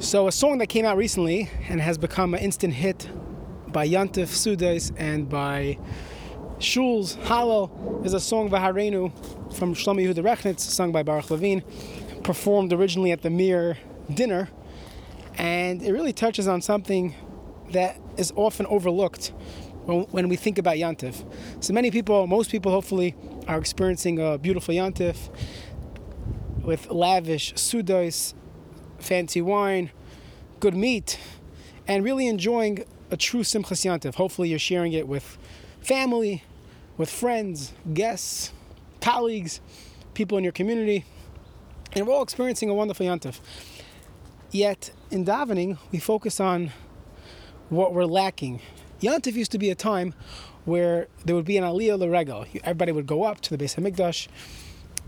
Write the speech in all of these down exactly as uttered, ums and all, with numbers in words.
So a song that came out recently and has become an instant hit by Yom Tov Sudeis and by Shul's Hollow is a song, Vaharenu, from Shlomi Yehuda Rechnitz, sung by Baruch Levine, performed originally at the Mir dinner. And it really touches on something that is often overlooked when we think about Yom Tov. So many people, most people hopefully, are experiencing a beautiful Yom Tov with lavish sudos, fancy wine, good meat, and really enjoying a true Simchas Yom Tov. Hopefully you're sharing it with family, with friends, guests, colleagues, people in your community, and we're all experiencing a wonderful Yom Tov. Yet in davening, we focus on what we're lacking. Yom Tov used to be a time where there would be an aliyah l'regel. Everybody would go up to the Beis Hamidrash,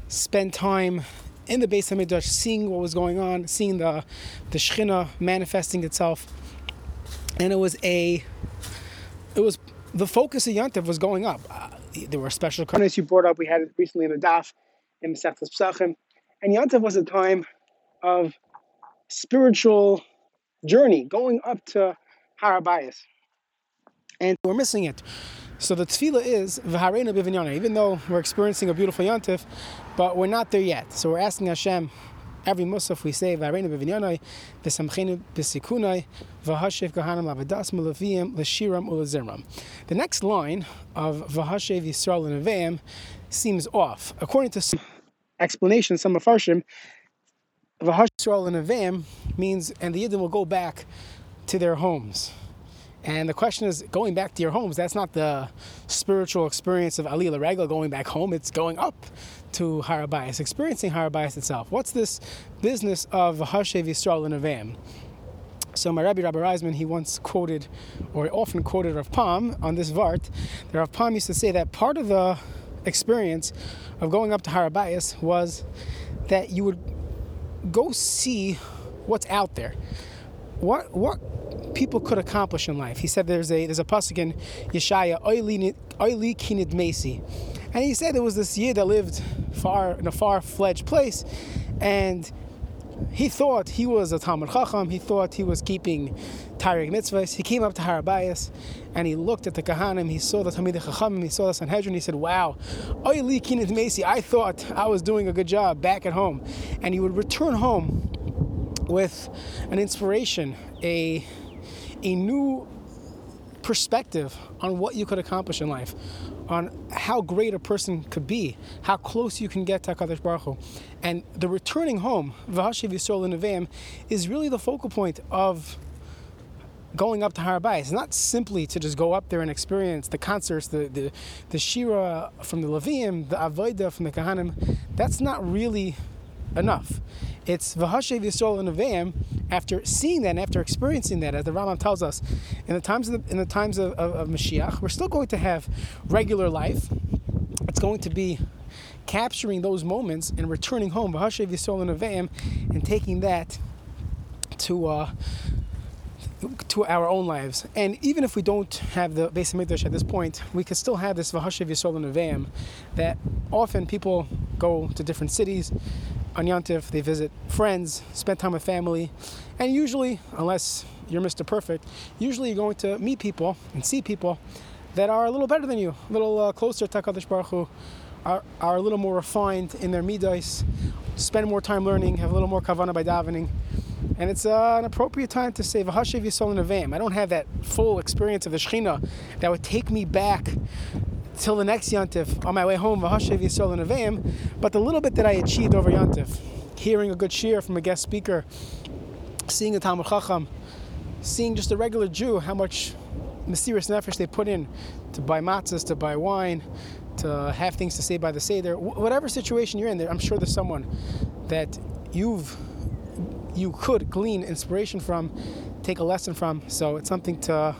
spend time in the Beis Hamidrash, seeing what was going on, seeing the, the Shechina manifesting itself. And it was a, it was, the focus of Yom Tov was going up. Uh, there were special covenants you brought up. We had it recently in the Daf, in Masechtas Psachim. And Yom Tov was a time of spiritual journey, going up to Har HaBayis. And we're missing it. So the tefillah is, V'hareinu b'vinyana, even though we're experiencing a beautiful Yom Tov, but we're not there yet. So we're asking Hashem, every Mosef we say, V'hareinu b'vinyana, V'samchenu b'sikunai, V'hashev Kahanim l'avadas m'leviyim l'shiram u'lezimram. The next line of V'hashev Yisrael l'neveim seems off. According to some explanation, some of Farshim, V'hashev Yisrael l'neveim means, and the Yidden will go back to their homes. And the question is, going back to your homes, that's not the spiritual experience of Aliyah l'Regel, going back home. It's going up to Har HaBayis, experiencing Har HaBayis itself. What's this business of V'hashev Yisrael l'neveim? So my Rabbi, Rabbi Reisman, he once quoted, or often quoted Rav Pam on this Vart. The Rav Pam used to say that part of the experience of going up to Har HaBayis was that you would go see what's out there. What what... people could accomplish in life. He said there's a there's a pasuk in Yeshaya, Oili Kinid Mesi. And he said there was this Yid that lived far in a far-fledged place, and he thought he was a Talmud Chacham, he thought he was keeping Targum mitzvahs. He came up to Har HaBayis, and he looked at the Kahanim, he saw the Tamid Chacham, he saw the Sanhedrin, he said, wow, Oili Kinid Mesi, I thought I was doing a good job back at home. And he would return home with an inspiration, a a new perspective on what you could accomplish in life, on how great a person could be, how close you can get to HaKadosh Baruch Hu. And the returning home, V'hashev Yisrael l'neveim, is really the focal point of going up to Har HaBayis. It's not simply to just go up there and experience the concerts, the, the, the shira from the Leviyim, the Avodah from the Kahanim. That's not really enough. It's V'hashev Yisrael l'neveim. After seeing that and after experiencing that, as the Rambam tells us, in the times of, the, in the times of, of, of Mashiach, we're still going to have regular life. It's going to be capturing those moments and returning home, V'hashev Yisrael l'neveim, and taking that to uh, to our own lives. And even if we don't have the Beis Mikdash at this point, we can still have this V'hashev Yisrael l'neveim that often people go to different cities. On Yom Tov, they visit friends, spend time with family, and usually, unless you're Mister Perfect, usually you're going to meet people and see people that are a little better than you, a little uh, closer to HaKadosh Baruch Hu, are, are a little more refined in their Midos, spend more time learning, have a little more kavanah by davening. And it's uh, an appropriate time to say, V'hashev Yisrael l'neveim. I don't have that full experience of the Shechina that would take me back till the next Yom Tov, on my way home, V'hashev Yisrael l'neveim, but the little bit that I achieved over Yom Tov, hearing a good shir from a guest speaker, seeing a Talmud Chacham, seeing just a regular Jew, how much mysterious nefesh they put in to buy matzahs, to buy wine, to have things to say by the Seder. Wh- whatever situation you're in, there, I'm sure there's someone that you've you could glean inspiration from, take a lesson from, so it's something to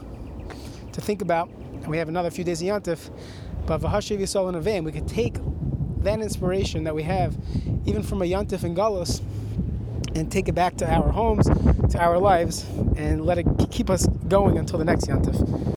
to think about. And we have another few days of Yom Tov, but V'hashev Yisrael l'neveim, we could take that inspiration that we have, even from a Yom Tov in Galus, and take it back to our homes, to our lives, and let it keep us going until the next Yom Tov.